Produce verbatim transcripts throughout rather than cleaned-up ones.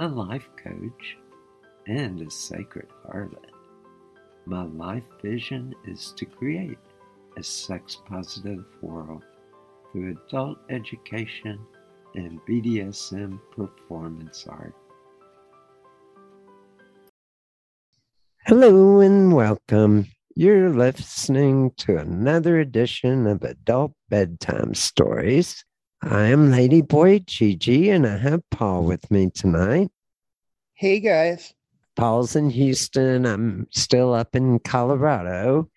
a life coach, and a sacred harlot. My life vision is to create a sex-positive world through adult education and B D S M performance art. Hello and welcome. You're listening to another edition of Adult Bedtime Stories. I am Lady Boy Gigi, and I have Paul with me tonight. Hey, guys. Paul's in Houston. I'm still up in Colorado.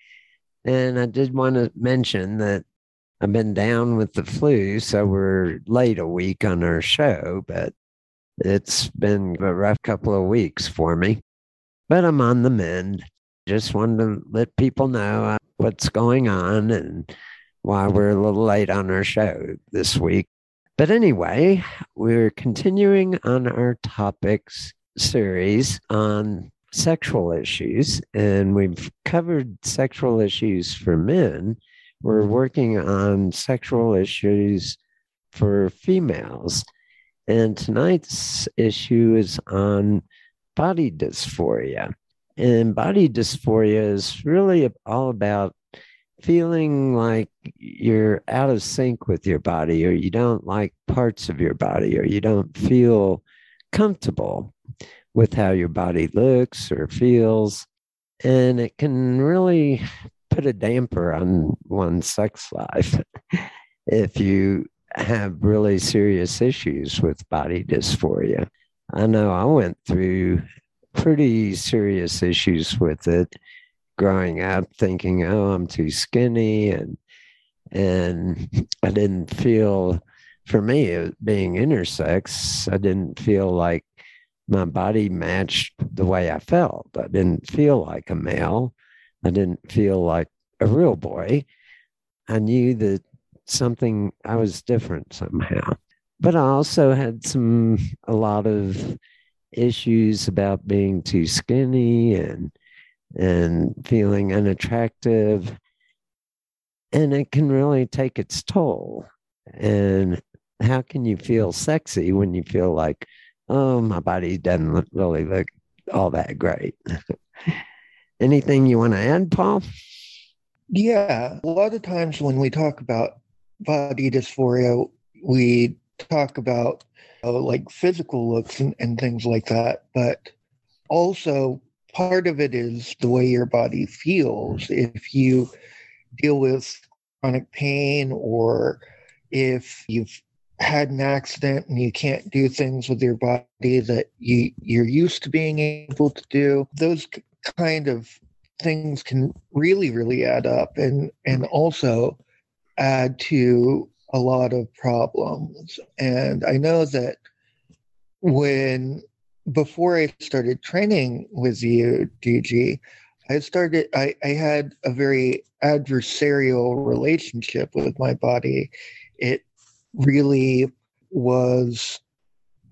And I did want to mention that I've been down with the flu, so we're late a week on our show, but it's been a rough couple of weeks for me. But I'm on the mend. Just wanted to let people know what's going on and why we're a little late on our show this week. But anyway, we're continuing on our topics series on sexual issues, and we've covered sexual issues for men. We're working on sexual issues for females, and tonight's issue is on body dysphoria. And body dysphoria is really all about feeling like you're out of sync with your body, or you don't like parts of your body, or you don't feel comfortable with how your body looks or feels. And it can really put a damper on one's sex life if you have really serious issues with body dysphoria. I know I went through pretty serious issues with it growing up, thinking, oh, I'm too skinny. And and I didn't feel, for me, it being intersex, I didn't feel like my body matched the way I felt. I didn't feel like a male. I didn't feel like a real boy. I knew that something, I was different somehow. But I also had some, a lot of issues about being too skinny and and feeling unattractive, and it can really take its toll. And how can you feel sexy when you feel like, oh, my body doesn't look, really look all that great? Anything you want to add, Paul? Yeah, a lot of times when we talk about body dysphoria, we talk about uh, like physical looks and, and things like that, but also part of it is the way your body feels. If you deal with chronic pain, or if you've had an accident and you can't do things with your body that you, you're used to being able to do, those kind of things can really, really add up and, and also add to a lot of problems. And I know that when, before I started training with you, Gigi, I started, I, I had a very adversarial relationship with my body. It really was,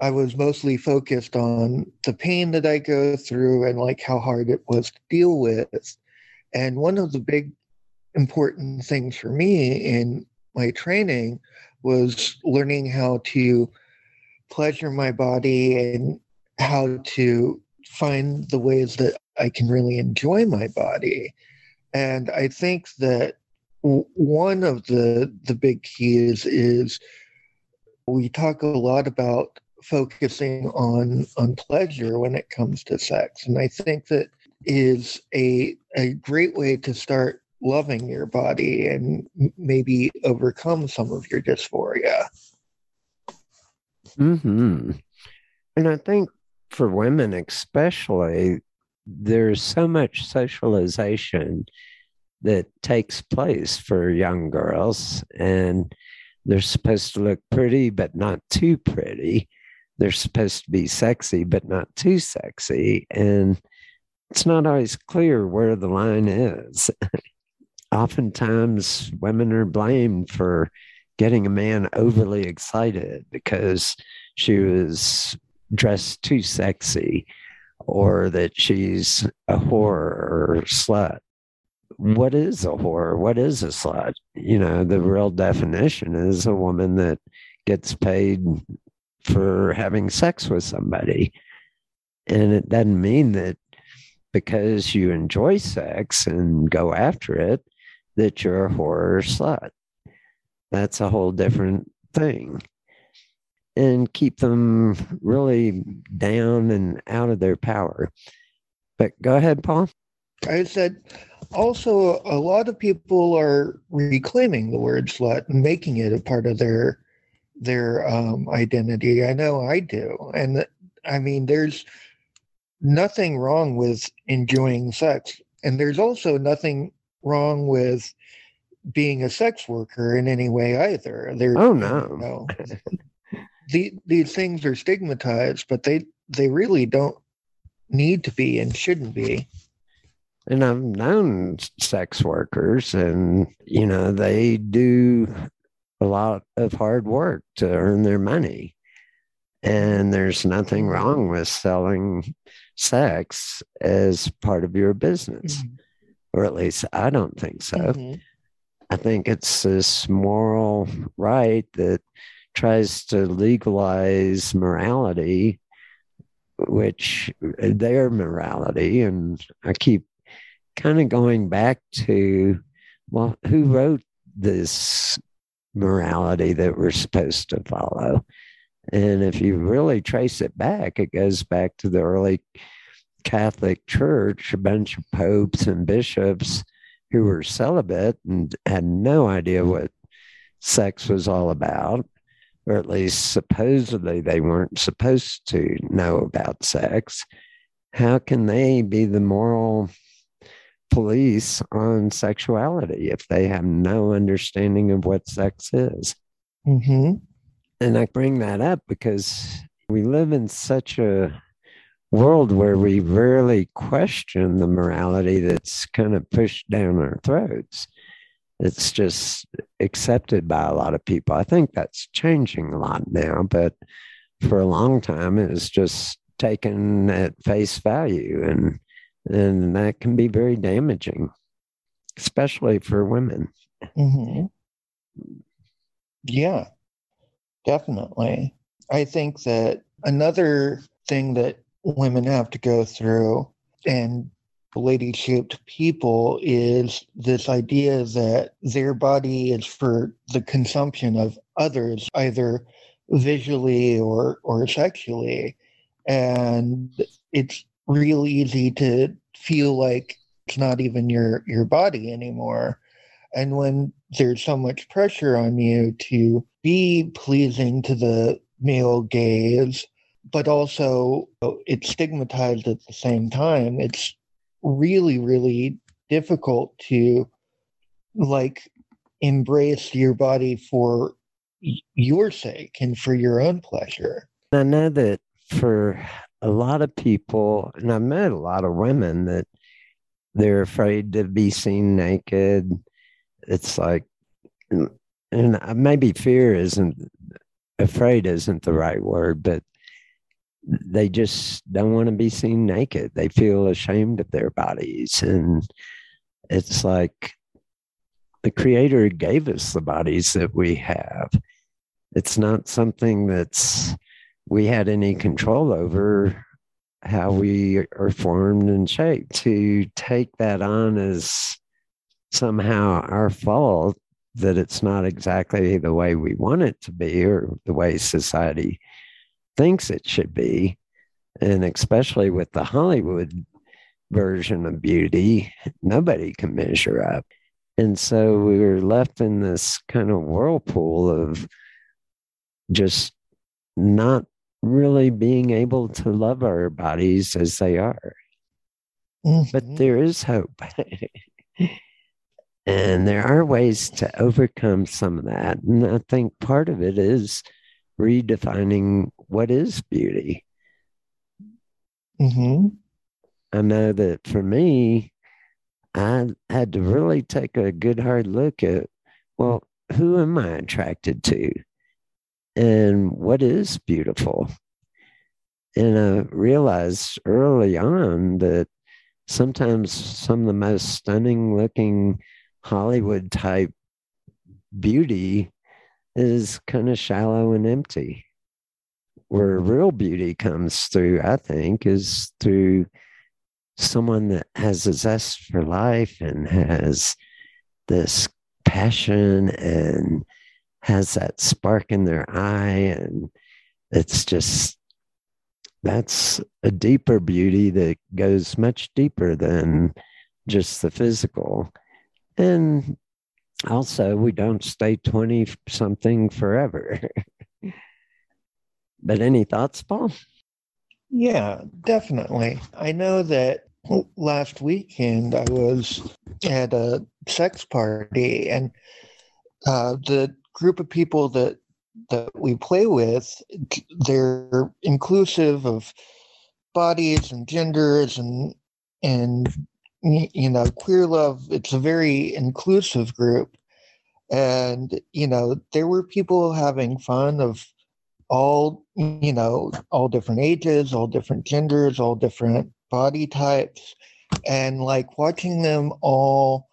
I was mostly focused on the pain that I go through and like how hard it was to deal with. And one of the big important things for me in my training was learning how to pleasure my body and how to find the ways that I can really enjoy my body. And I think that w- one of the, the big keys is we talk a lot about focusing on, on pleasure when it comes to sex. And I think that is a, a great way to start loving your body and maybe overcome some of your dysphoria. Mm-hmm. And I think for women especially, there's so much socialization that takes place for young girls, and they're supposed to look pretty, but not too pretty. They're supposed to be sexy, but not too sexy. And it's not always clear where the line is. Oftentimes, women are blamed for getting a man overly excited because she was dressed too sexy, or that she's a whore or a slut. What is a whore? What is a slut? You know, the real definition is a woman that gets paid for having sex with somebody. And it doesn't mean that because you enjoy sex and go after it, that you're a whore or a slut. That's a whole different thing. And keep them really down and out of their power. But go ahead, Paul. I said, also, a lot of people are reclaiming the word slut and making it a part of their their um, identity. I know I do. And I mean, there's nothing wrong with enjoying sex. And there's also nothing wrong with being a sex worker in any way either. There's, oh, no. You know, The, these things are stigmatized, but they, they really don't need to be and shouldn't be. And I've known sex workers, and, you know, they do a lot of hard work to earn their money. And there's nothing wrong with selling sex as part of your business. Mm-hmm. Or at least I don't think so. Mm-hmm. I think it's this moral right that tries to legalize morality, which their morality. And I keep kind of going back to, well, who wrote this morality that we're supposed to follow? And if you really trace it back, it goes back to the early Catholic Church, a bunch of popes and bishops who were celibate and had no idea what sex was all about. Or at least supposedly they weren't supposed to know about sex. How can they be the moral police on sexuality if they have no understanding of what sex is? Mm-hmm. And I bring that up because we live in such a world where we rarely question the morality that's kind of pushed down our throats. It's just accepted by a lot of people. I think that's changing a lot now, but for a long time, it was just taken at face value, and and that can be very damaging, especially for women. Mm-hmm. Yeah, definitely. I think that another thing that women have to go through, and lady-shaped people, is this idea that their body is for the consumption of others, either visually or, or sexually. And it's real easy to feel like it's not even your, your body anymore. And when there's so much pressure on you to be pleasing to the male gaze, but also it's stigmatized at the same time, it's really, really difficult to like embrace your body for your sake and for your own pleasure. I know that for a lot of people, and I've met a lot of women that they're afraid to be seen naked. It's like, and maybe fear isn't, afraid isn't the right word, but they just don't want to be seen naked. They feel ashamed of their bodies. And it's like the Creator gave us the bodies that we have. It's not something that's we had any control over how we are formed and shaped. To take that on as somehow our fault that it's not exactly the way we want it to be or the way society thinks it should be, and especially with the Hollywood version of beauty, nobody can measure up. And so we were left in this kind of whirlpool of just not really being able to love our bodies as they are. Mm-hmm. But there is hope. And there are ways to overcome some of that. And I think part of it is redefining what is beauty. Mm-hmm. I know that for me, I had to really take a good hard look at, well, who am I attracted to? And what is beautiful? And I realized early on that sometimes some of the most stunning looking Hollywood type beauty is kind of shallow and empty. Where real beauty comes through, I think, is through someone that has a zest for life and has this passion and has that spark in their eye. And it's just, that's a deeper beauty that goes much deeper than just the physical. And also, we don't stay twenty-something forever. But any thoughts, Paul? Yeah, definitely. I know that last weekend I was at a sex party, and uh, the group of people that that we play with, they're inclusive of bodies and genders and, and you know, queer love. It's a very inclusive group. And, you know, there were people having fun of all, you know, all different ages, all different genders, all different body types. And like watching them all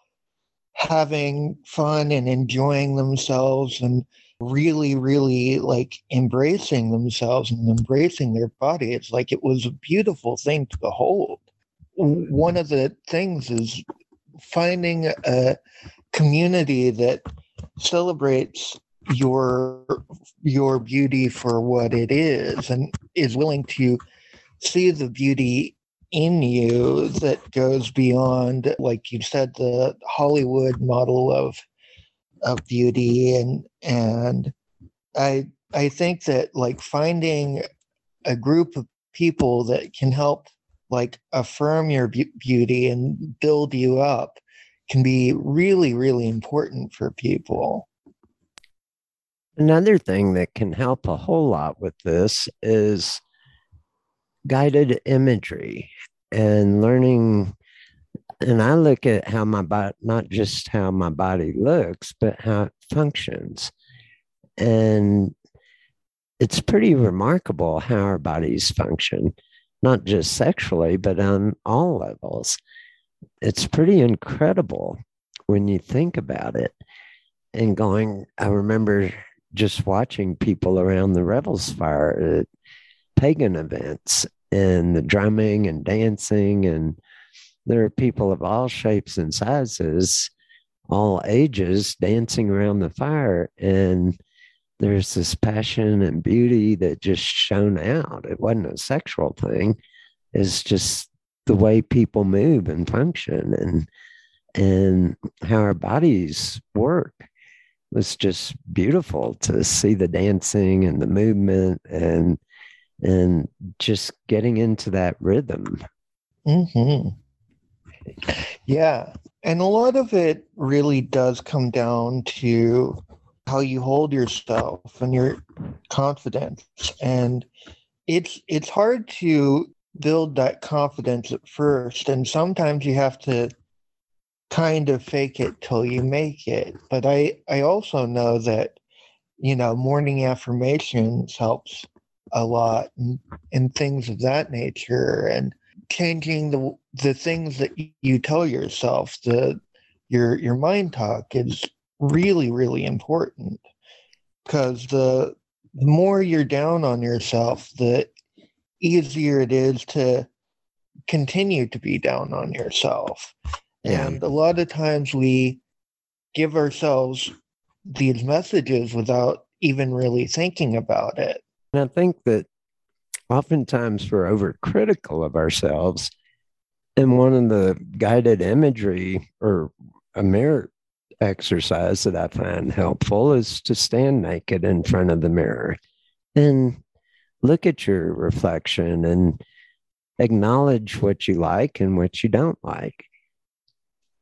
having fun and enjoying themselves and really, really like embracing themselves and embracing their body. It's like it was a beautiful thing to behold. One of the things is finding a community that celebrates your your beauty for what it is and is willing to see the beauty in you that goes beyond, like you said, the Hollywood model of of beauty. And and I I think that like finding a group of people that can help like affirm your be- beauty and build you up can be really, really important for people. Another thing that can help a whole lot with this is guided imagery and learning. And I look at how my body, not just how my body looks, but how it functions. And it's pretty remarkable how our bodies function, not just sexually, but on all levels. It's pretty incredible when you think about it. And going, I remember just watching people around the Revels fire at pagan events and the drumming and dancing, and there are people of all shapes and sizes, all ages, dancing around the fire. And there's this passion and beauty that just shone out. It wasn't a sexual thing. It's just the way people move and function, and and how our bodies work. It was just beautiful to see the dancing and the movement and and just getting into that rhythm. Mm-hmm. Yeah. And a lot of it really does come down to how you hold yourself and your confidence. And it's it's hard to build that confidence at first. And sometimes you have to kind of fake it till you make it. But I, I also know that, you know, morning affirmations helps a lot, and, and things of that nature, and changing the the things that you tell yourself, the your your mind talk is really, really important, because the, the more you're down on yourself, the easier it is to continue to be down on yourself. Yeah. And a lot of times we give ourselves these messages without even really thinking about it. And I think that oftentimes we're overcritical of ourselves. And one of the guided imagery or a mirror exercise that I find helpful is to stand naked in front of the mirror and look at your reflection and acknowledge what you like and what you don't like.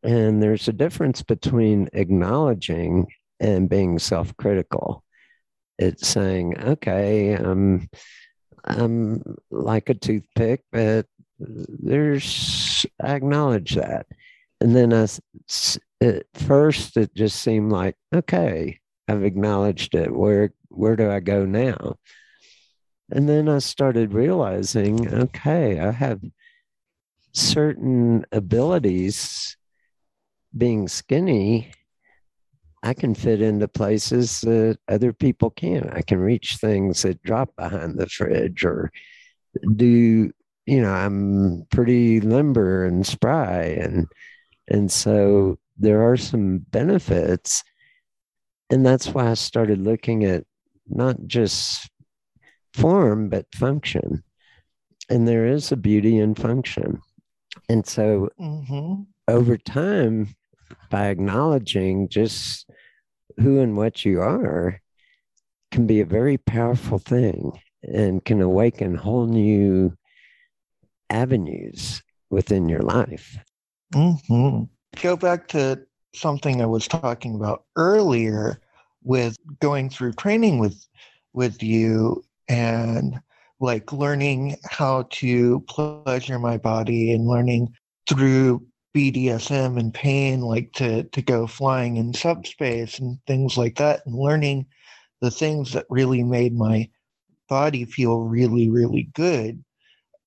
And there's a difference between acknowledging and being self-critical. It's saying, okay, I'm, I'm like a toothpick, but there's, I acknowledge that. And then I, at first it just seemed like, okay, I've acknowledged it. Where, where do I go now? And then I started realizing, okay, I have certain abilities. Being skinny, I can fit into places that other people can't. I can reach things that drop behind the fridge, or do, you know, I'm pretty limber and spry. And, and so there are some benefits. And that's why I started looking at not just form, but function. And there is a beauty in function. And so mm-hmm. over time, by acknowledging just who and what you are can be a very powerful thing, and can awaken whole new avenues within your life. Mm-hmm. Go back to something I was talking about earlier with going through training with, with you, and like learning how to pleasure my body, and learning through B D S M and pain, like to, to go flying in subspace and things like that, and learning the things that really made my body feel really, really good,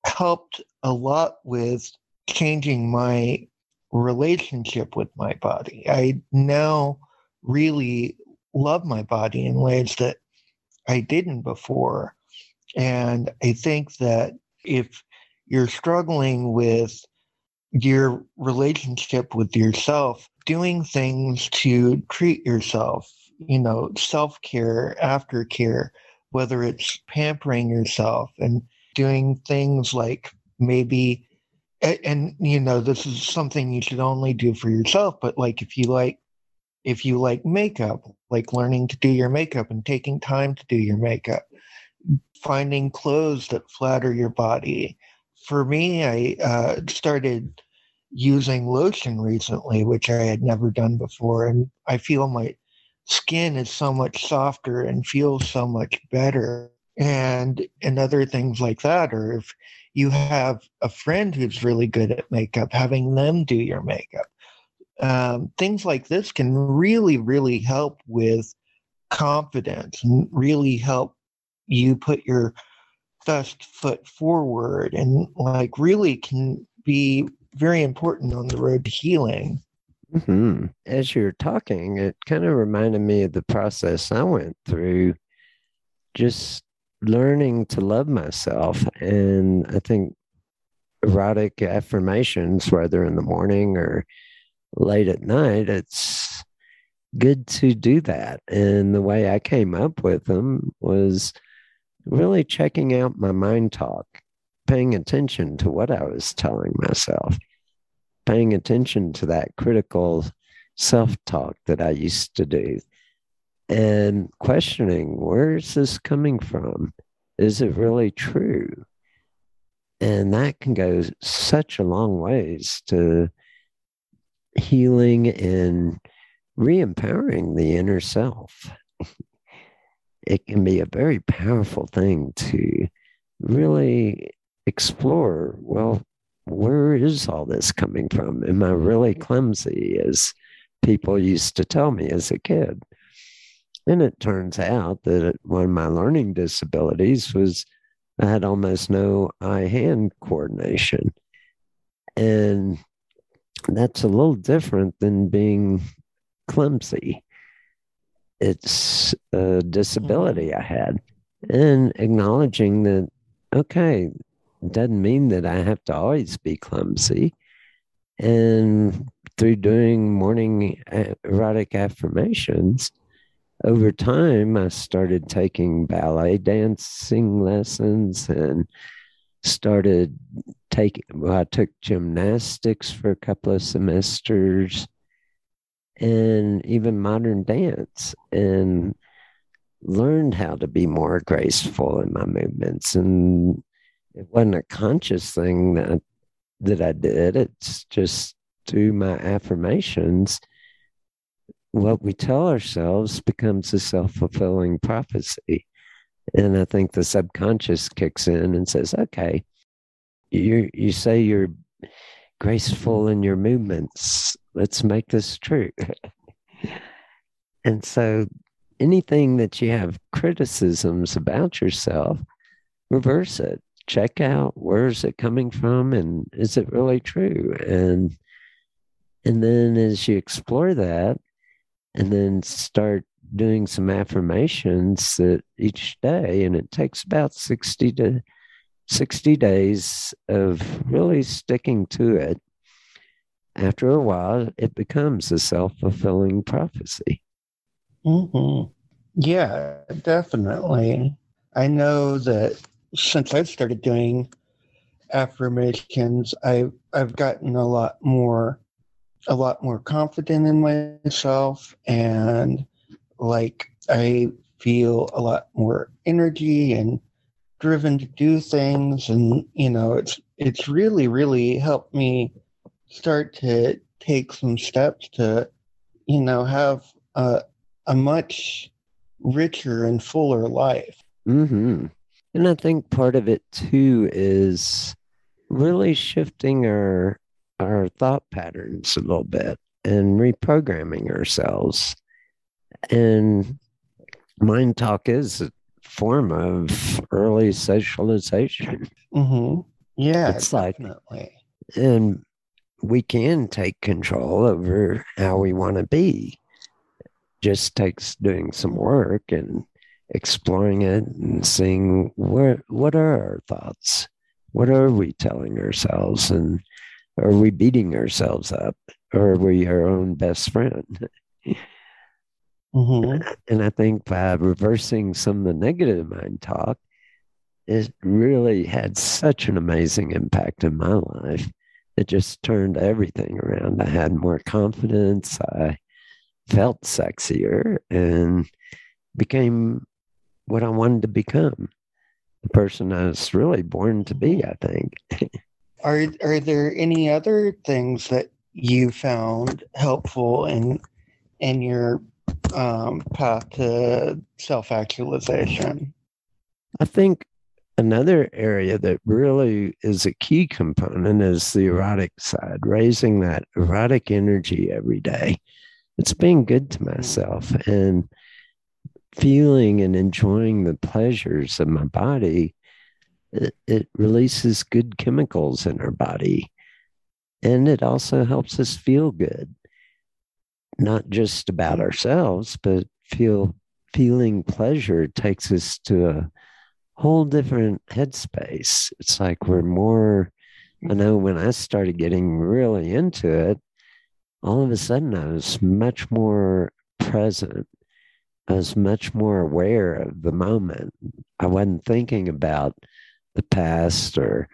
helped a lot with changing my relationship with my body. I now really love my body in ways that I didn't before. And I think that if you're struggling with your relationship with yourself, doing things to treat yourself, you know, self-care, aftercare, whether it's pampering yourself and doing things like maybe, and, and you know, this is something you should only do for yourself, but like if you like, if you like makeup, like learning to do your makeup and taking time to do your makeup, finding clothes that flatter your body. For me, I uh, started using lotion recently, which I had never done before. And I feel my skin is so much softer and feels so much better. And, and other things like that. Or if you have a friend who's really good at makeup, having them do your makeup. Um, things like this can really, really help with confidence and really help you put your best foot forward, and like really can be very important on the road to healing. Mm-hmm. As you're talking, it kind of reminded me of the process I went through, just learning to love myself. And I think erotic affirmations, whether in the morning or late at night, it's good to do that. And the way I came up with them was really checking out my mind talk, paying attention to what I was telling myself, paying attention to that critical self-talk that I used to do, and questioning, where is this coming from? Is it really true? And that can go such a long ways to healing and re-empowering the inner self. It can be a very powerful thing to really explore, well, where is all this coming from? Am I really clumsy, as people used to tell me as a kid? And it turns out that one of my learning disabilities was I had almost no eye-hand coordination. And that's a little different than being clumsy. It's a disability I had. And acknowledging that, okay, it doesn't mean that I have to always be clumsy. And through doing morning erotic affirmations, over time, I started taking ballet dancing lessons and started taking, well, I took gymnastics for a couple of semesters and even modern dance, and learned how to be more graceful in my movements. And it wasn't a conscious thing that, that I did. It's just through my affirmations, what we tell ourselves becomes a self-fulfilling prophecy. And I think the subconscious kicks in and says, okay, you you say you're graceful in your movements. Let's make this true. And so anything that you have criticisms about yourself, reverse it. Check out where is it coming from and is it really true? And, and then as you explore that, and then start doing some affirmations that each day. And it takes about sixty to sixty days of really sticking to it. After a while, it becomes a self-fulfilling prophecy. Mm-hmm. Yeah, definitely. I know that since I've started doing affirmations, I've, I've gotten a lot more a lot more confident in myself, and like I feel a lot more energy and driven to do things. And, you know, it's, it's really, really helped me start to take some steps to, you know, have a, a much richer and fuller life. Mm-hmm. And I think part of it too is really shifting our, our thought patterns a little bit and reprogramming ourselves. And mind talk is a form of early socialization. Mm-hmm. Yeah, it's definitely. Like, and we can take control over how we want to be. Just takes doing some work and exploring it and seeing where, what are our thoughts? What are we telling ourselves? And are we beating ourselves up? Or are we our own best friend? Mm-hmm. And I think by reversing some of the negative mind talk, it really had such an amazing impact in my life. It just turned everything around. I had more confidence. I felt sexier and became what I wanted to become. The person I was really born to be, I think. Are are there any other things that you found helpful in in your um, path to self-actualization? I think another area that really is a key component is the erotic side, raising that erotic energy every day. It's being good to myself and feeling and enjoying the pleasures of my body. It releases good chemicals in our body, and it also helps us feel good, not just about ourselves, but feel feeling pleasure takes us to a whole different headspace. It's like we're more, I know when I started getting really into it, all of a sudden I was much more present. I was much more aware of the moment. I wasn't thinking about the past or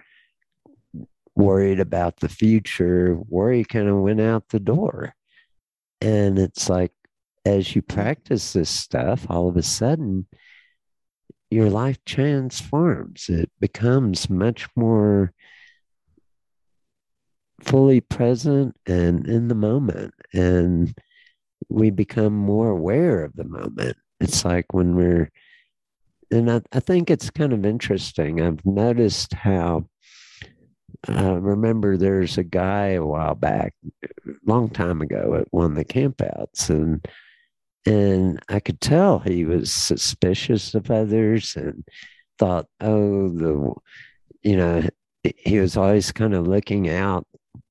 worried about the future. Worry kind of went out the door. And it's like, as you practice this stuff, all of a sudden, your life transforms. It becomes much more fully present and in the moment, and we become more aware of the moment. It's like when we're, and I, I think it's kind of interesting. I've noticed how, I remember there's a guy a while back, long time ago at one of the campouts, and and I could tell he was suspicious of others and thought, oh, the, you know, he was always kind of looking out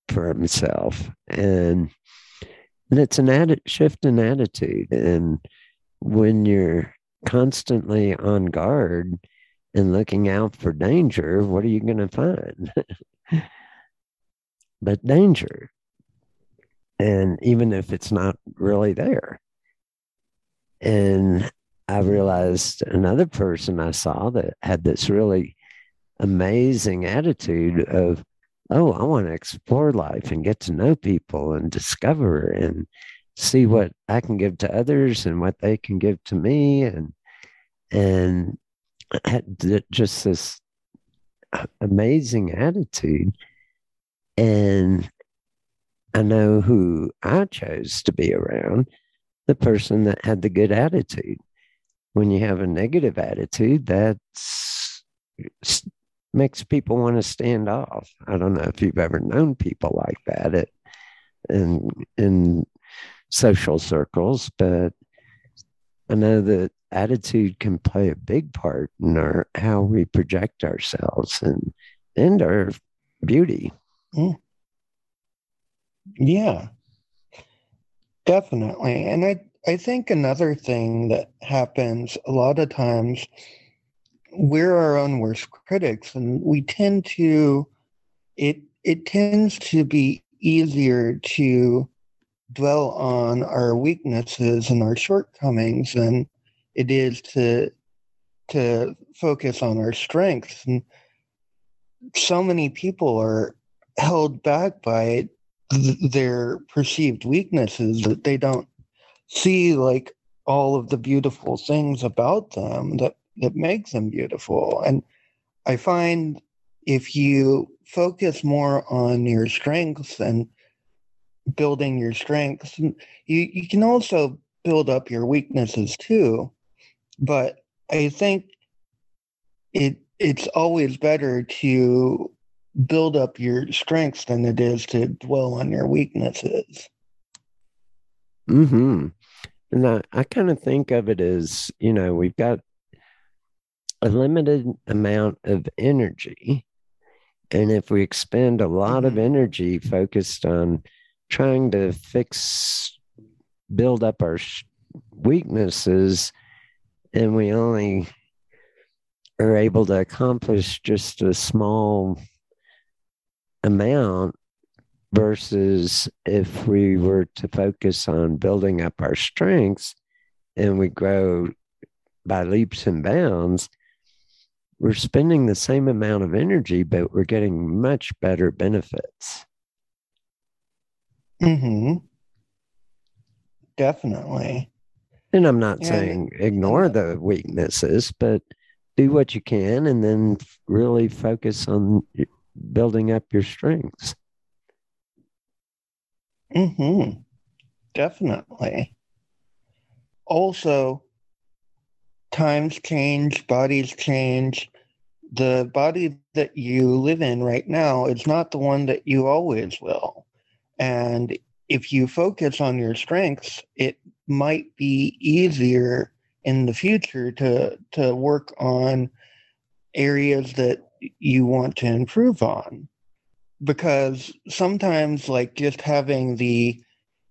for himself. And, and it's an atti- shift in attitude. And when you're constantly on guard and looking out for danger, what are you going to find? But danger. And even if it's not really there. And I realized another person I saw that had this really amazing attitude of, oh, I want to explore life and get to know people and discover and see what I can give to others and what they can give to me. And, and had just this amazing attitude. And I know who I chose to be around, the person that had the good attitude. When you have a negative attitude, that makes people want to stand off. I don't know if you've ever known people like that at, in, in social circles, but I know that attitude can play a big part in our, how we project ourselves and, and our beauty. Yeah. Yeah. Definitely. And I, I think another thing that happens a lot of times, we're our own worst critics, and we tend to, it, it tends to be easier to dwell on our weaknesses and our shortcomings than it is to, to focus on our strengths. And so many people are held back by it, their perceived weaknesses, that they don't see like all of the beautiful things about them that, that make them beautiful. And I find if you focus more on your strengths and building your strengths, you, you can also build up your weaknesses too. But I think it it's always better to build up your strengths than it is to dwell on your weaknesses. Mm-hmm. And I, I kind of think of it as, you know, we've got a limited amount of energy. And if we expend a lot of energy focused on trying to fix, build up our weaknesses, and we only are able to accomplish just a small amount, versus if we were to focus on building up our strengths and we grow by leaps and bounds, we're spending the same amount of energy, but we're getting much better benefits. Mm-hmm. Definitely. And I'm not yeah. saying ignore yeah. the weaknesses, but do what you can and then really focus on building up your strengths. Mm-hmm. Definitely. Also, times change, bodies change. The body that you live in right now is not the one that you always will. And if you focus on your strengths, it might be easier in the future to, to work on areas that you want to improve on, because sometimes like just having the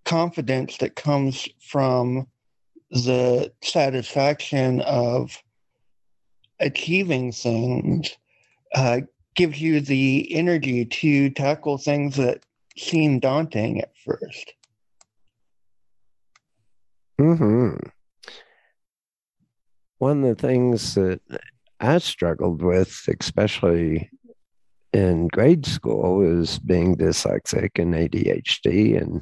confidence that comes from the satisfaction of achieving things uh, gives you the energy to tackle things that seem daunting at first. Mm-hmm. One of the things that I struggled with, especially in grade school, was being dyslexic and A D H D. And,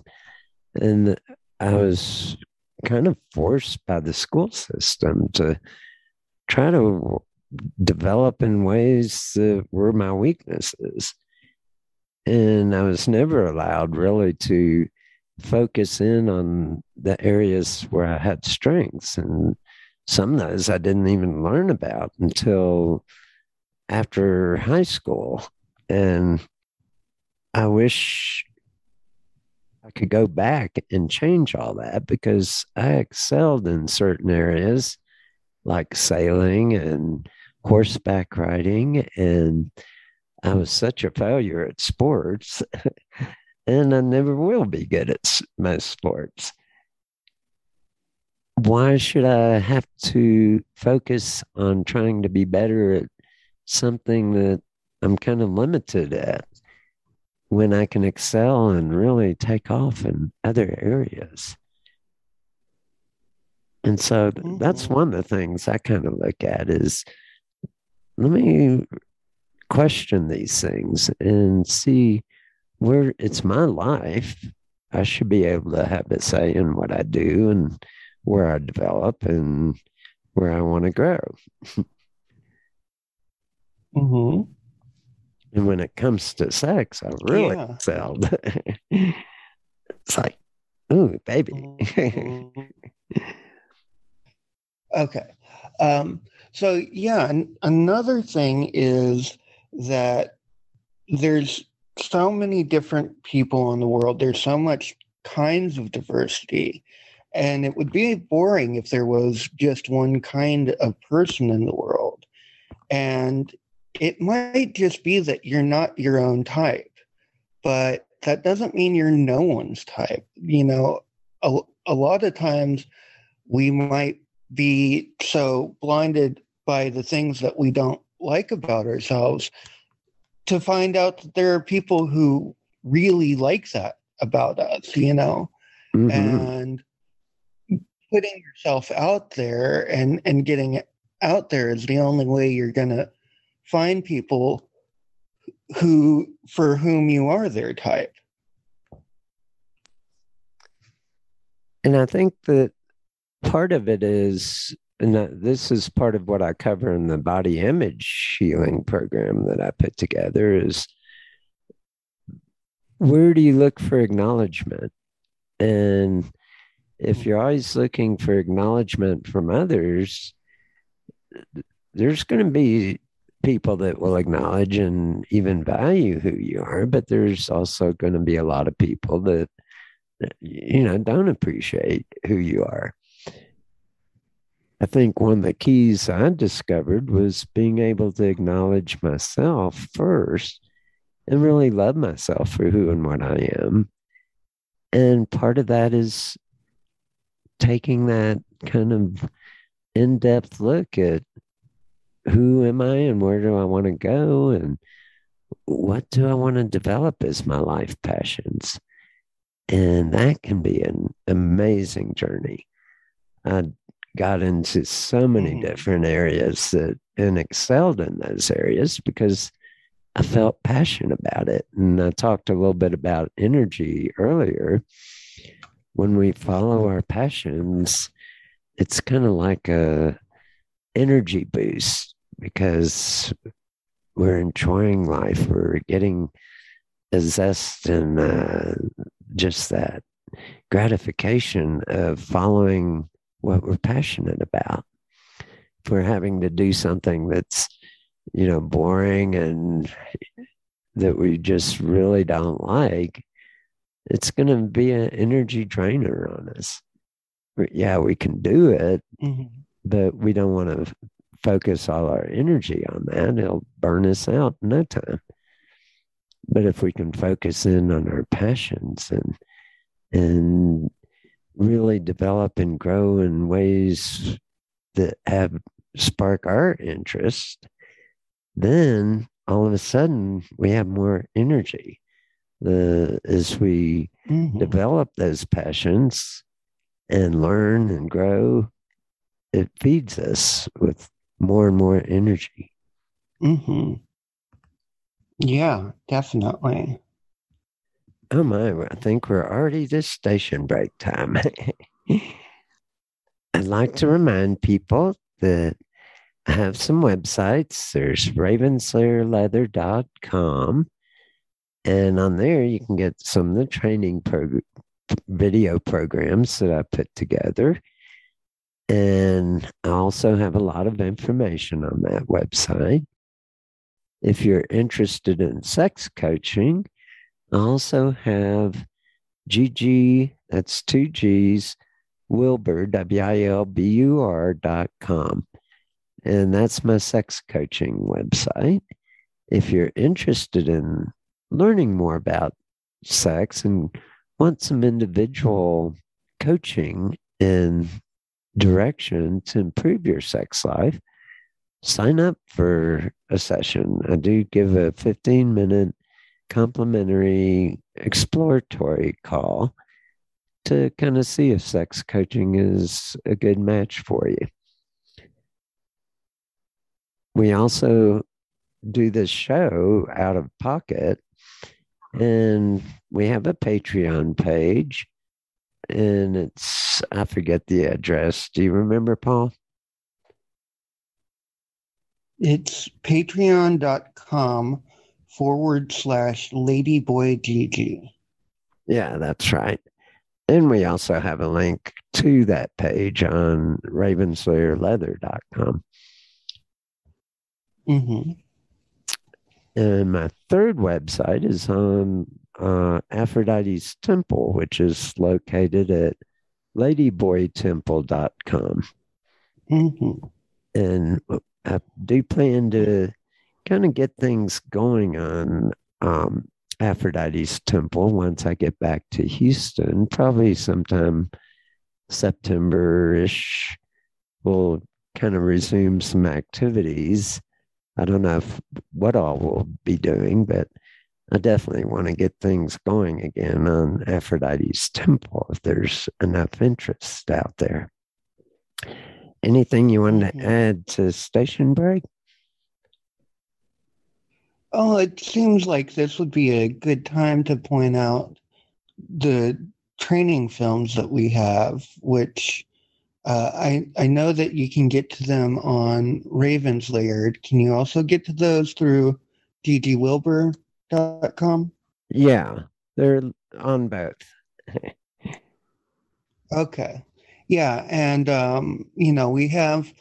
and I was kind of forced by the school system to try to develop in ways that were my weaknesses. And I was never allowed really to focus in on the areas where I had strengths. And some of those I didn't even learn about until after high school. And I wish I could go back and change all that, because I excelled in certain areas like sailing and horseback riding, and I was such a failure at sports, and I never will be good at most sports. Why should I have to focus on trying to be better at something that I'm kind of limited at when I can excel and really take off in other areas? And so that's one of the things I kind of look at is, let me question these things and see where it's my life. I should be able to have a say in what I do and where I develop and where I want to grow. Mm-hmm. And when it comes to sex, I really yeah. excelled. It's like, ooh, baby. Mm-hmm. Okay. Um, so, yeah, an- another thing is that there's so many different people in the world. There's so much kinds of diversity. And it would be boring if there was just one kind of person in the world. And it might just be that you're not your own type, but that doesn't mean you're no one's type. You know, a, a lot of times we might be so blinded by the things that we don't like about ourselves to find out that there are people who really like that about us, you know, mm-hmm. and putting yourself out there and, and getting out there is the only way you're going to find people who, for whom you are their type. And I think that part of it is, and this is part of what I cover in the body image healing program that I put together, is where do you look for acknowledgement? And if you're always looking for acknowledgement from others, there's going to be people that will acknowledge and even value who you are, but there's also going to be a lot of people that, you know, don't appreciate who you are. I think one of the keys I discovered was being able to acknowledge myself first and really love myself for who and what I am. And part of that is taking that kind of in-depth look at who am I and where do I want to go and what do I want to develop as my life passions? And that can be an amazing journey. I got into so many different areas that and excelled in those areas because I felt passionate about it. And I talked a little bit about energy earlier. When we follow our passions, it's kind of like a energy boost, because we're enjoying life. We're getting a zest and uh, just that gratification of following what we're passionate about. If we're having to do something that's, you know, boring and that we just really don't like, it's going to be an energy drainer on us. Yeah, we can do it, mm-hmm. but we don't want to focus all our energy on that. It'll burn us out in no time. But if we can focus in on our passions and and really develop and grow in ways that have spark our interest, then all of a sudden we have more energy. The, as we mm-hmm. develop those passions and learn and grow, it feeds us with more and more energy. Mm-hmm. Yeah, definitely. Oh my, I think we're already this station break time. I'd like to remind people that I have some websites. There's Raven Slayer Leather dot com And on there, you can get some of the training prog- video programs that I put together. And I also have a lot of information on that website. If you're interested in sex coaching, I also have G G, that's two G's, Wilbur, W I L B U R dot com. And that's my sex coaching website. If you're interested in learning more about sex and want some individual coaching and direction to improve your sex life, sign up for a session. I do give a fifteen minute complimentary exploratory call to kind of see if sex coaching is a good match for you. We also do this show out of pocket, and we have a Patreon page, and it's, I forget the address. Do you remember, Paul? It's patreon.com forward slash Lady Boy Gigi. Yeah, that's right. And we also have a link to that page on Raven Slayer Leather dot com. Mm-hmm. And my third website is on uh, Aphrodite's Temple, which is located at lady boy temple dot com. Mm-hmm. And I do plan to kind of get things going on um, Aphrodite's Temple once I get back to Houston, probably sometime September-ish. We'll kind of resume some activities. I don't know if, what all we'll be doing, but I definitely want to get things going again on Aphrodite's Temple if there's enough interest out there. Anything you want to add to Station Break? Oh, it seems like this would be a good time to point out the training films that we have, which uh, I, I know that you can get to them on Raven Slayer. Can you also get to those through G G Wilbur dot com? Yeah, they're on both. Okay. Yeah, and, um, you know, we have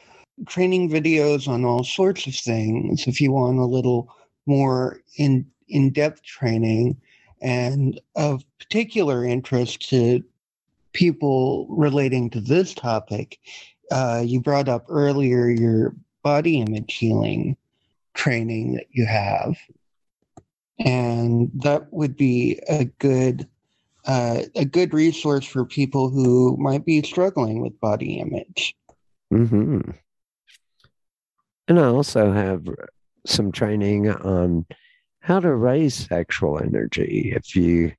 training videos on all sorts of things if you want a little more in, in-depth training, and of particular interest to people relating to this topic. Uh, you brought up earlier your body image healing training that you have, and that would be a good Uh, a good resource for people who might be struggling with body image. Mm-hmm. And I also have some training on how to raise sexual energy. If you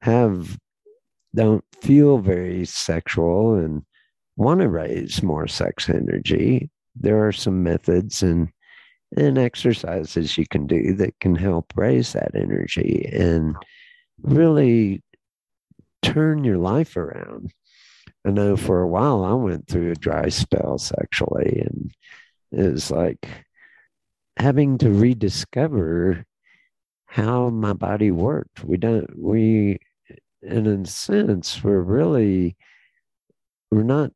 have, don't feel very sexual and want to raise more sex energy, there are some methods and, and exercises you can do that can help raise that energy and really turn your life around. I know for a while I went through a dry spell sexually, and it was like having to rediscover how my body worked. We don't, we, and in a sense, we're really, we're not,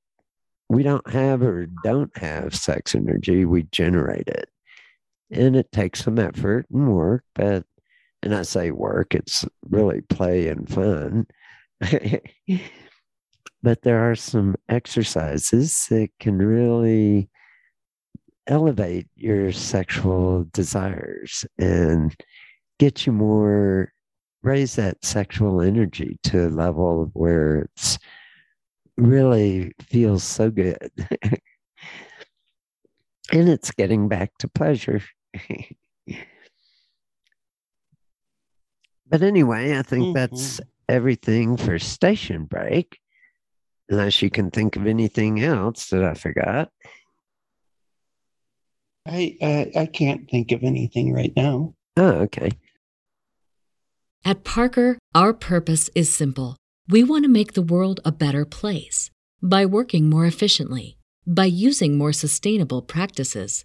we don't have or don't have sex energy. We generate it. And it takes some effort and work, but, and I say work, it's really play and fun. But there are some exercises that can really elevate your sexual desires and get you more, raise that sexual energy to a level where it's really feels so good. And it's getting back to pleasure. But anyway, I think mm-hmm. that's everything for Station Break, unless you can think of anything else that I forgot. I uh, I can't think of anything right now. Oh, okay. At Parker, our purpose is simple. We want to make the world a better place by working more efficiently, by using more sustainable practices,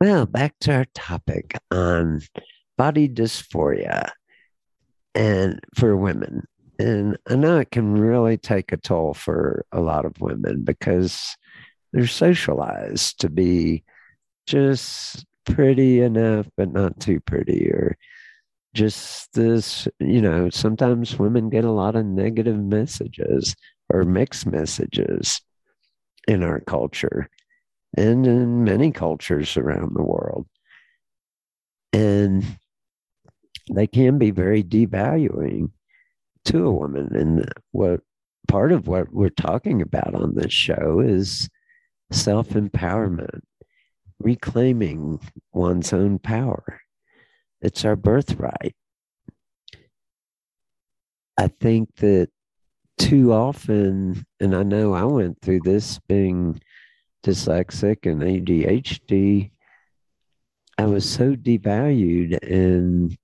Well, back to our topic on body dysphoria and for women. And I know it can really take a toll for a lot of women because they're socialized to be just pretty enough, but not too pretty, or just this, you know, sometimes women get a lot of negative messages or mixed messages in our culture and in many cultures around the world. And they can be very devaluing to a woman. And what part of what we're talking about on this show is self-empowerment, reclaiming one's own power. It's our birthright. I think that too often, and I know I went through this being dyslexic and A D H D, I was so devalued, and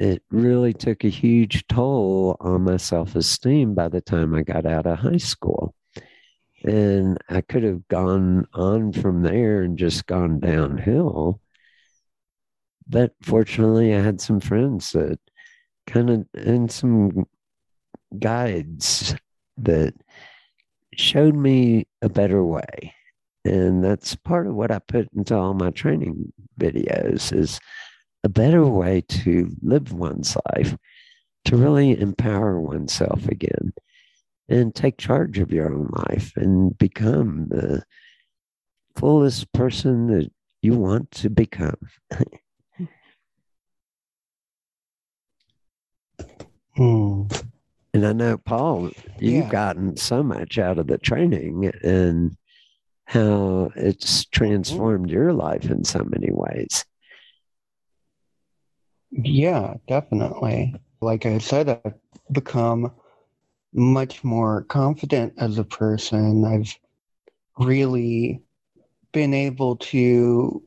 it really took a huge toll on my self-esteem by the time I got out of high school. And I could have gone on from there and just gone downhill. But fortunately, I had some friends that kind of, and some guides that showed me a better way. And that's part of what I put into all my training videos is a better way to live one's life, to really empower oneself again and take charge of your own life and become the fullest person that you want to become. mm. And I know, Paul, you've yeah. gotten so much out of the training and how it's transformed your life in so many ways. Yeah, definitely. Like I said, I've become much more confident as a person. I've really been able to,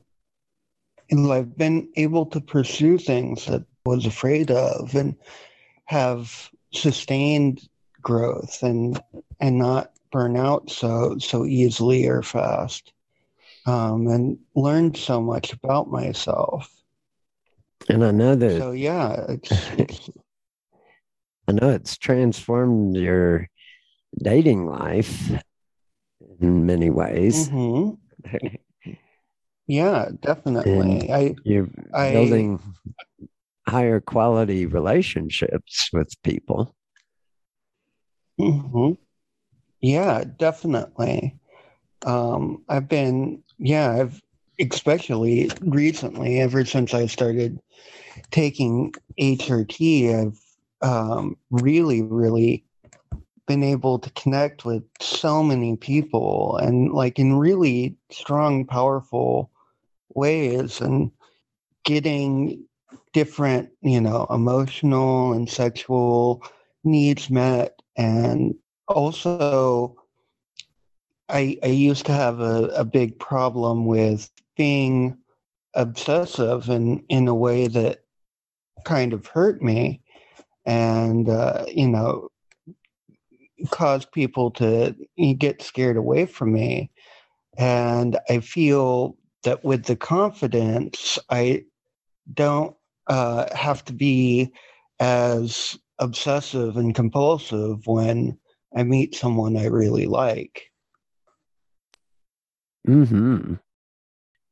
and I've been able to pursue things that I was afraid of and have sustained growth and and not burn out so, so easily or fast, um, and learned so much about myself. And I know that. So yeah, it's, it's, I know it's transformed your dating life in many ways. Mm-hmm. Yeah, definitely. And I you're I, building higher quality relationships with people. Mm-hmm. Yeah, definitely. Um, I've been yeah, I've. especially recently, ever since I started taking H R T, I've um, really, really been able to connect with so many people and like in really strong, powerful ways, and getting different, you know, emotional and sexual needs met. And also I, I used to have a, a big problem with being obsessive in, in a way that kind of hurt me and, uh, you know, caused people to get scared away from me. And I feel that with the confidence, I don't uh, have to be as obsessive and compulsive when I meet someone I really like. Mm-hmm.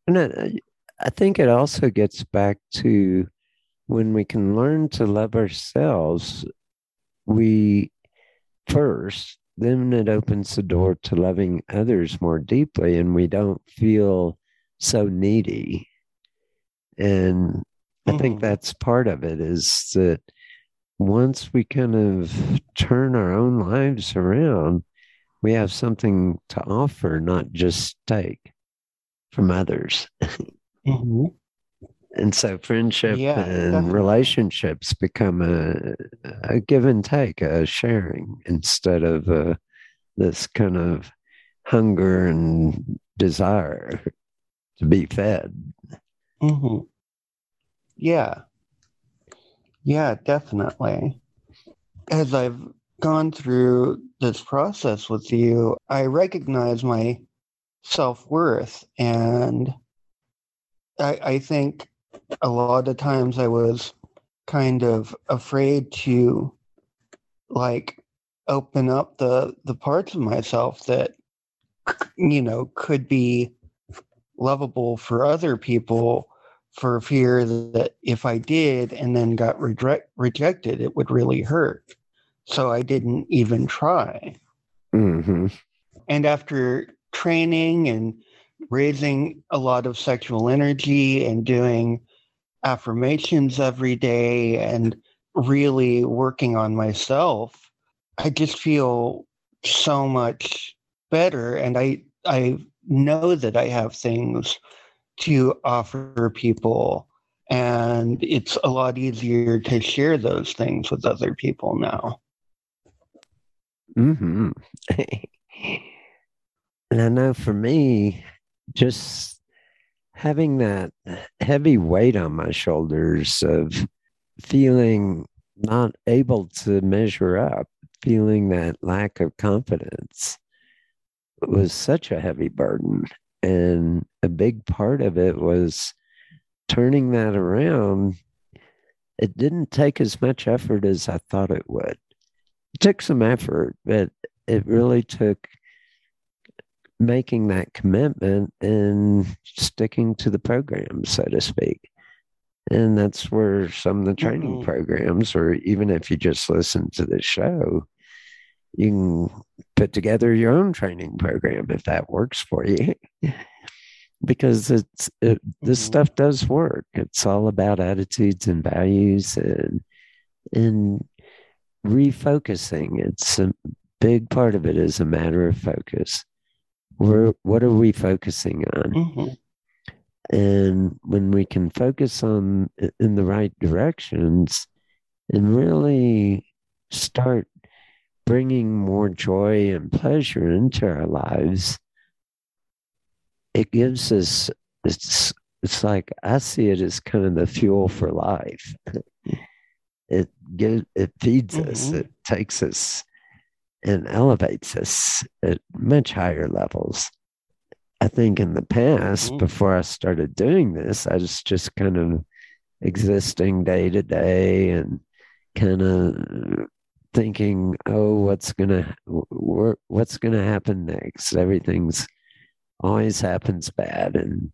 And I, I think it also gets back to when we can learn to love ourselves, we first then it opens the door to loving others more deeply, and we don't feel so needy. And I think that's part of it, is that once we kind of turn our own lives around, we have something to offer, not just take from others. Mm-hmm. And so friendship yeah, and definitely. relationships become a, a give and take, a sharing, instead of a, this kind of hunger and desire to be fed. Mm-hmm. Yeah. Yeah, definitely. As I've gone through this process with you, I recognize my self-worth, and I, I think a lot of times I was kind of afraid to like open up the, the parts of myself that, you know, could be lovable for other people, for fear that if I did and then got reject, rejected, it would really hurt. So I didn't even try. Mm-hmm. And after training and raising a lot of sexual energy and doing affirmations every day and really working on myself, I just feel so much better. And I, I know that I have things to offer people, and it's a lot easier to share those things with other people now. Mm-hmm. And I know for me, just having that heavy weight on my shoulders of feeling not able to measure up, feeling that lack of confidence, was such a heavy burden. And a big part of it was turning that around. It didn't take as much effort as I thought it would. It took some effort, but it really took making that commitment and sticking to the program, so to speak. And that's where some of the training mm-hmm. programs, or even if you just listen to the show, you can put together your own training program if that works for you. Because it's it, this mm-hmm. stuff does work. It's all about attitudes and values and and refocusing. It's a big part of it is a matter of focus. We're, what are we focusing on? Mm-hmm. And when we can focus on in the right directions and really start bringing more joy and pleasure into our lives, it gives us, it's, it's like, I see it as kind of the fuel for life. It gives, it feeds mm-hmm. us, it takes us and elevates us at much higher levels. I think in the past, mm-hmm. before I started doing this, I was just kind of existing day to day and kind of thinking, oh, what's gonna what's gonna happen next? Everything's always happens bad, and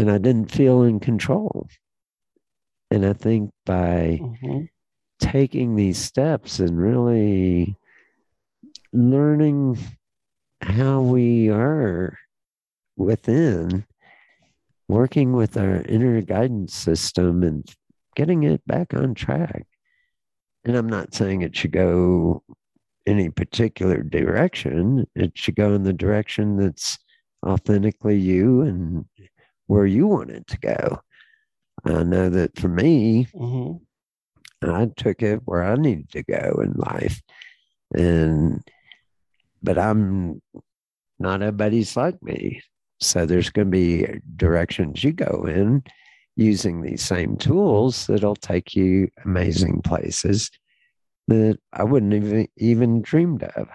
and I didn't feel in control. And I think by mm-hmm. taking these steps and really learning how we are within, working with our inner guidance system and getting it back on track. And I'm not saying it should go any particular direction. It should go in the direction that's authentically you and where you want it to go. I know that for me, mm-hmm. I took it where I needed to go in life. And But I'm not everybody's like me. So there's going to be directions you go in using these same tools that'll take you amazing places that I wouldn't even, even dreamed of.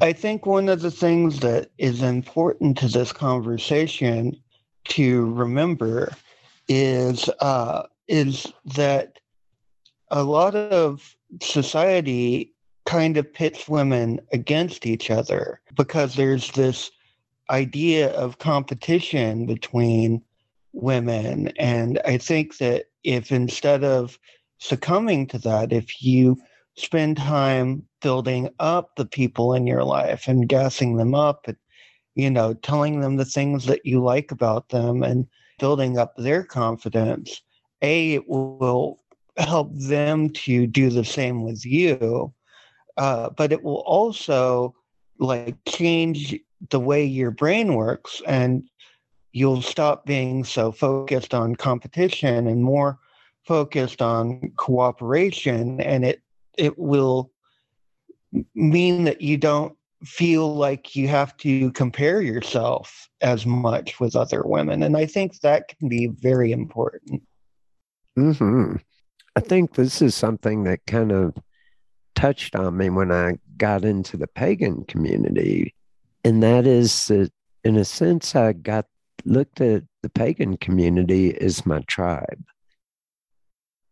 I think one of the things that is important to this conversation to remember is uh, is that a lot of society kind of pits women against each other, because there's this idea of competition between women. And I think that if instead of succumbing to that, if you spend time building up the people in your life and gassing them up and, you know, telling them the things that you like about them and building up their confidence. A, it will help them to do the same with you, uh, but it will also like change the way your brain works, and you'll stop being so focused on competition and more focused on cooperation. And it, it will mean that you don't feel like you have to compare yourself as much with other women. And I think that can be very important. Mm-hmm. I think this is something that kind of touched on me when I got into the pagan community. And that is that, in a sense, I got looked at the pagan community as my tribe.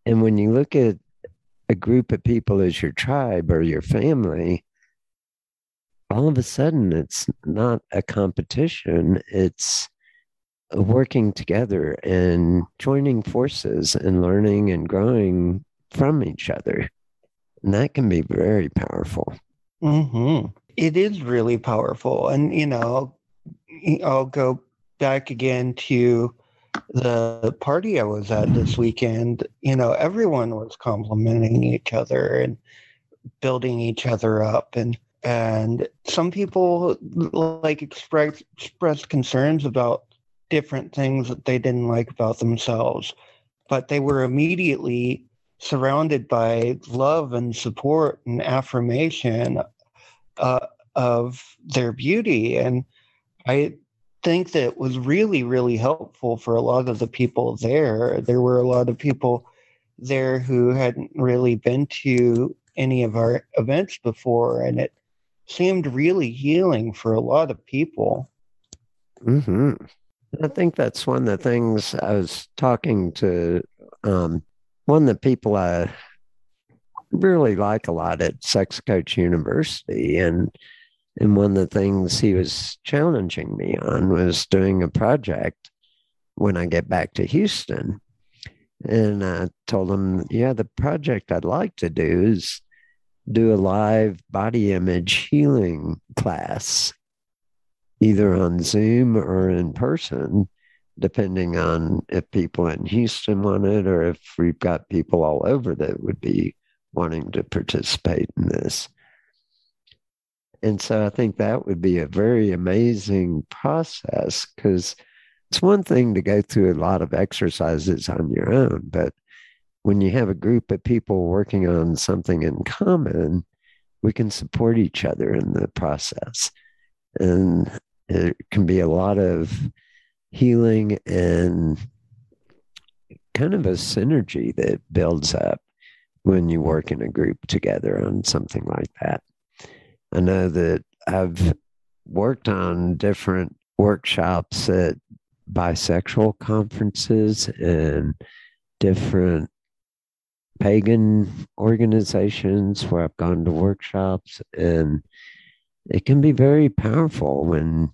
And when you look at a group of people as your tribe or your family, all of a sudden, it's not a competition. It's working together and joining forces and learning and growing from each other. And that can be very powerful. Mm-hmm. It is really powerful. And, you know, I'll, I'll go back again to the party I was at this weekend. You know, everyone was complimenting each other and building each other up. And and some people like express, express concerns about different things that they didn't like about themselves, but they were immediately surrounded by love and support and affirmation uh, of their beauty. And I think that it was really, really helpful for a lot of the people there. There were a lot of people there who hadn't really been to any of our events before, and it seemed really healing for a lot of people. Mm-hmm. I think that's one of the things I was talking to um, one of the people I really like a lot at Sex Coach University. And, and one of the things he was challenging me on was doing a project when I get back to Houston. And I told him, yeah, the project I'd like to do is do a live body image healing class, either on Zoom or in person, depending on if people in Houston want it or if we've got people all over that would be wanting to participate in this. And so I think that would be a very amazing process, because it's one thing to go through a lot of exercises on your own, but when you have a group of people working on something in common, we can support each other in the process. And it can be a lot of healing and kind of a synergy that builds up when you work in a group together on something like that. I know that I've worked on different workshops at bisexual conferences and different pagan organizations where I've gone to workshops, and it can be very powerful when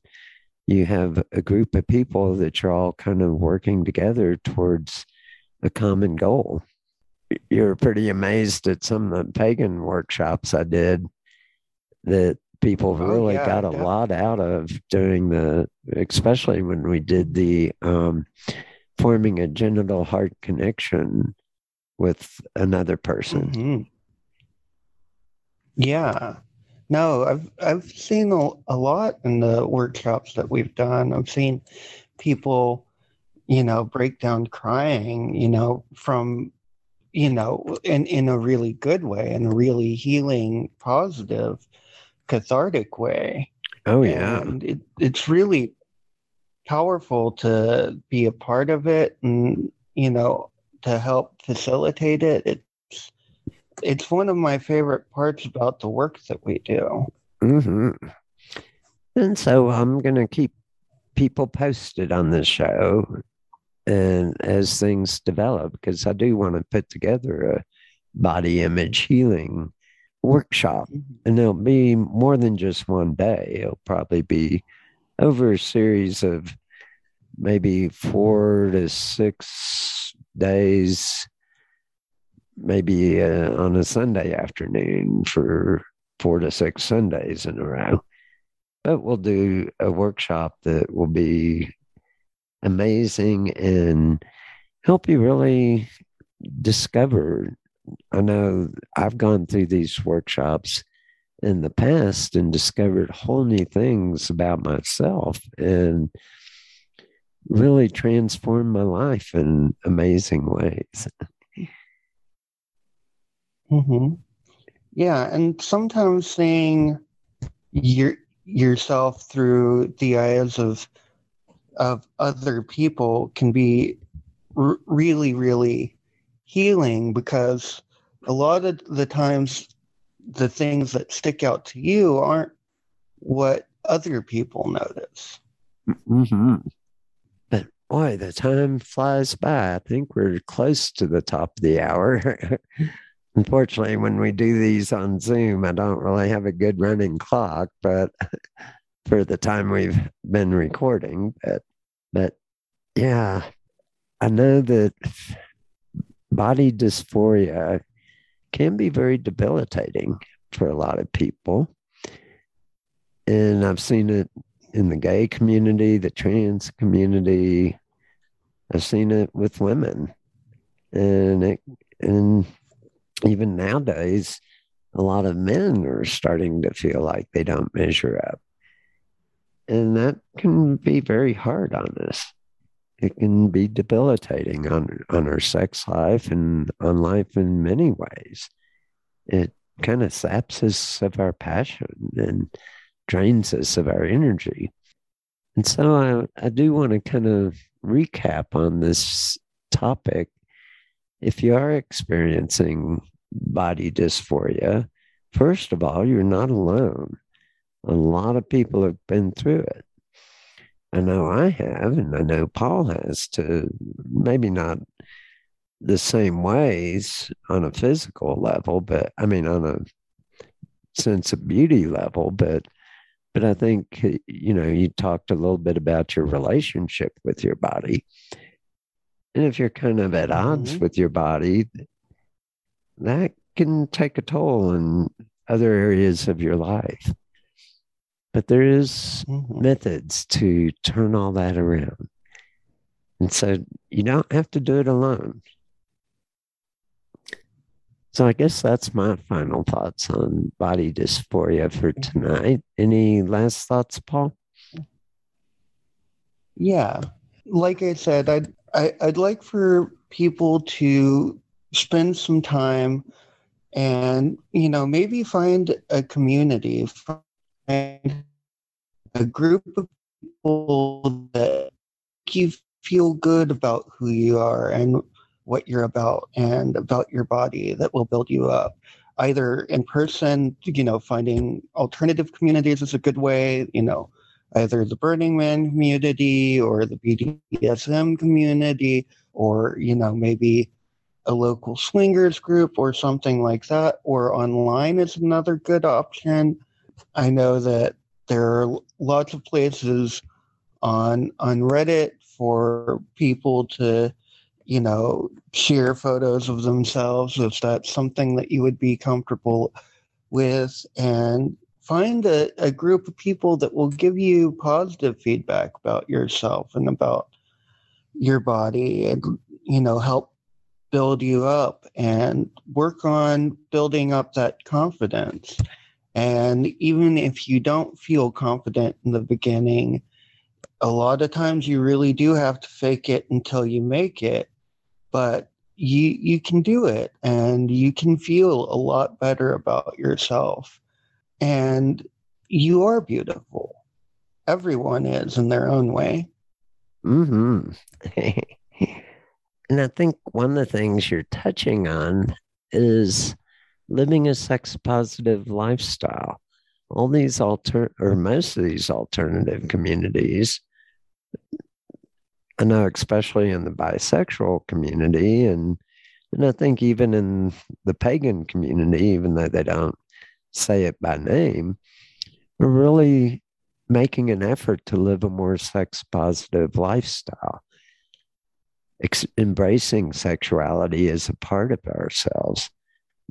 you have a group of people that you're all kind of working together towards a common goal. You're pretty amazed at some of the pagan workshops I did that people really oh, yeah, got a yeah. lot out of doing the, especially when we did the um, forming a genital heart connection with another person. Mm-hmm. Yeah. No, I've I've seen a, a lot in the workshops that we've done. I've seen people, you know, break down crying, you know, from, you know, in, in a really good way, in a really healing, positive, cathartic way. Oh, yeah. And it, it's really powerful to be a part of it and, you know, to help facilitate it. It It's one of my favorite parts about the work that we do. Mm-hmm. And so I'm going to keep people posted on this show and as things develop, because I do want to put together a body image healing workshop. Mm-hmm. And it'll be more than just one day. It'll probably be over a series of maybe four to six days, maybe uh, on a Sunday afternoon for four to six Sundays in a row. But we'll do a workshop that will be amazing and help you really discover. I know I've gone through these workshops in the past and discovered whole new things about myself and really transformed my life in amazing ways. Mm-hmm. Yeah. And sometimes seeing your, yourself through the eyes of, of other people can be r- really, really healing, because a lot of the times the things that stick out to you aren't what other people notice. Mm-hmm. But boy, the time flies by. I think we're close to the top of the hour. Unfortunately, when we do these on Zoom, I don't really have a good running clock, but for the time we've been recording, but, but yeah, I know that body dysphoria can be very debilitating for a lot of people. And I've seen it in the gay community, the trans community. I've seen it with women. And it, and even nowadays, a lot of men are starting to feel like they don't measure up. And that can be very hard on us. It can be debilitating on, on our sex life and on life in many ways. It kind of saps us of our passion and drains us of our energy. And so I, I do want to kind of recap on this topic. If you are experiencing body dysphoria, first of all, you're not alone. A lot of people have been through it. I know I have, and I know Paul has too, maybe not the same ways on a physical level, but I mean, on a sense of beauty level, but, but I think, you know, you talked a little bit about your relationship with your body. And if you're kind of at odds mm-hmm. with your body, that can take a toll in other areas of your life. But there is mm-hmm. methods to turn all that around. And so you don't have to do it alone. So I guess that's my final thoughts on body dysphoria for tonight. Any last thoughts, Paul? Yeah. Like I said, I'd, I, I'd like for people to spend some time and, you know, maybe find a community, find a group of people that make you feel good about who you are and what you're about and about your body, that will build you up. Either in person, you know, finding alternative communities is a good way, you know, either the Burning Man community or the B D S M community, or, you know, maybe a local swingers group or something like that, or online is another good option. I know that there are lots of places on on Reddit for people to, you know, share photos of themselves if that's something that you would be comfortable with, and find a, a group of people that will give you positive feedback about yourself and about your body and, you know, help build you up and work on building up that confidence. And even if you don't feel confident in the beginning, a lot of times you really do have to fake it until you make it, but you you can do it and you can feel a lot better about yourself. And you are beautiful. Everyone is in their own way. Mm-hmm. And I think one of the things you're touching on is living a sex-positive lifestyle. All these alter, or most of these alternative communities, I know, especially in the bisexual community, and and I think even in the pagan community, even though they don't say it by name, we're really making an effort to live a more sex-positive lifestyle, Ex- embracing sexuality as a part of ourselves.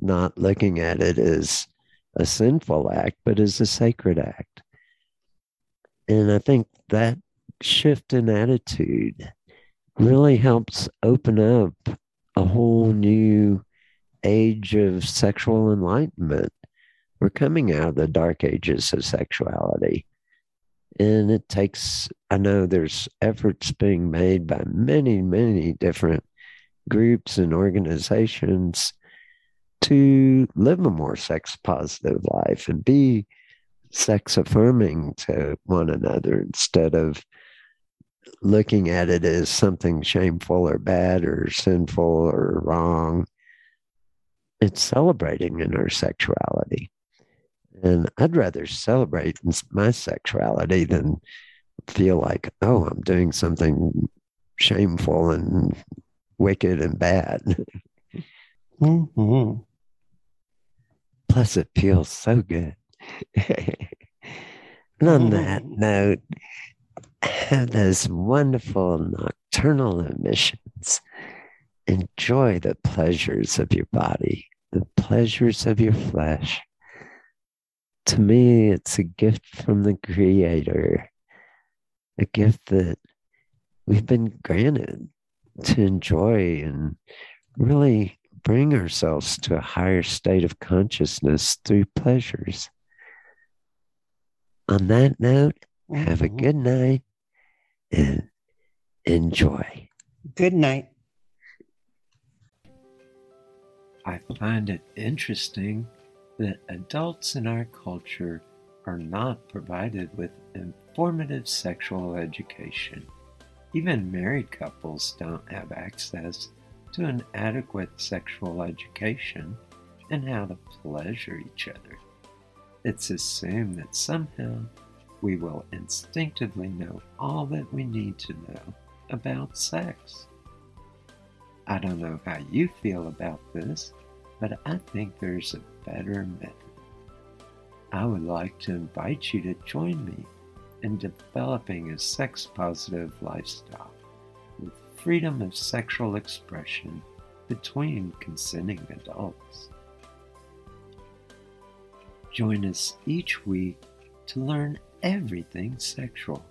Not looking at it as a sinful act, but as a sacred act. And I think that shift in attitude really helps open up a whole new age of sexual enlightenment. We're coming out of the dark ages of sexuality. And it takes, I know there's efforts being made by many, many different groups and organizations to live a more sex positive life and be sex affirming to one another instead of looking at it as something shameful or bad or sinful or wrong. It's celebrating in our sexuality. And I'd rather celebrate my sexuality than feel like, oh, I'm doing something shameful and wicked and bad. Mm-hmm. Plus, it feels so good. And on that note, have those wonderful nocturnal emissions. Enjoy the pleasures of your body, the pleasures of your flesh. To me, it's a gift from the Creator, a gift that we've been granted to enjoy and really bring ourselves to a higher state of consciousness through pleasures. On that note, mm-hmm. Have a good night and enjoy. Good night. I find it interesting that adults in our culture are not provided with informative sexual education. Even married couples don't have access to an adequate sexual education and how to pleasure each other. It's assumed that somehow we will instinctively know all that we need to know about sex. I don't know how you feel about this, but I think there's a better method. I would like to invite you to join me in developing a sex-positive lifestyle with freedom of sexual expression between consenting adults. Join us each week to learn everything sexual.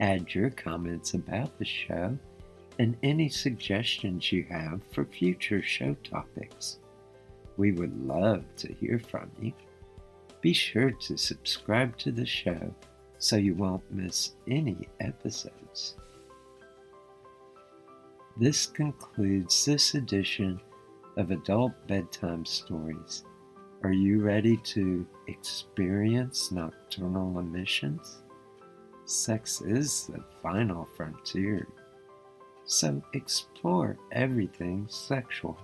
Add your comments about the show and any suggestions you have for future show topics. We would love to hear from you. Be sure to subscribe to the show so you won't miss any episodes. This concludes this edition of Adult Bedtime Stories. Are you ready to experience nocturnal emissions? Sex is the final frontier, so explore everything sexual.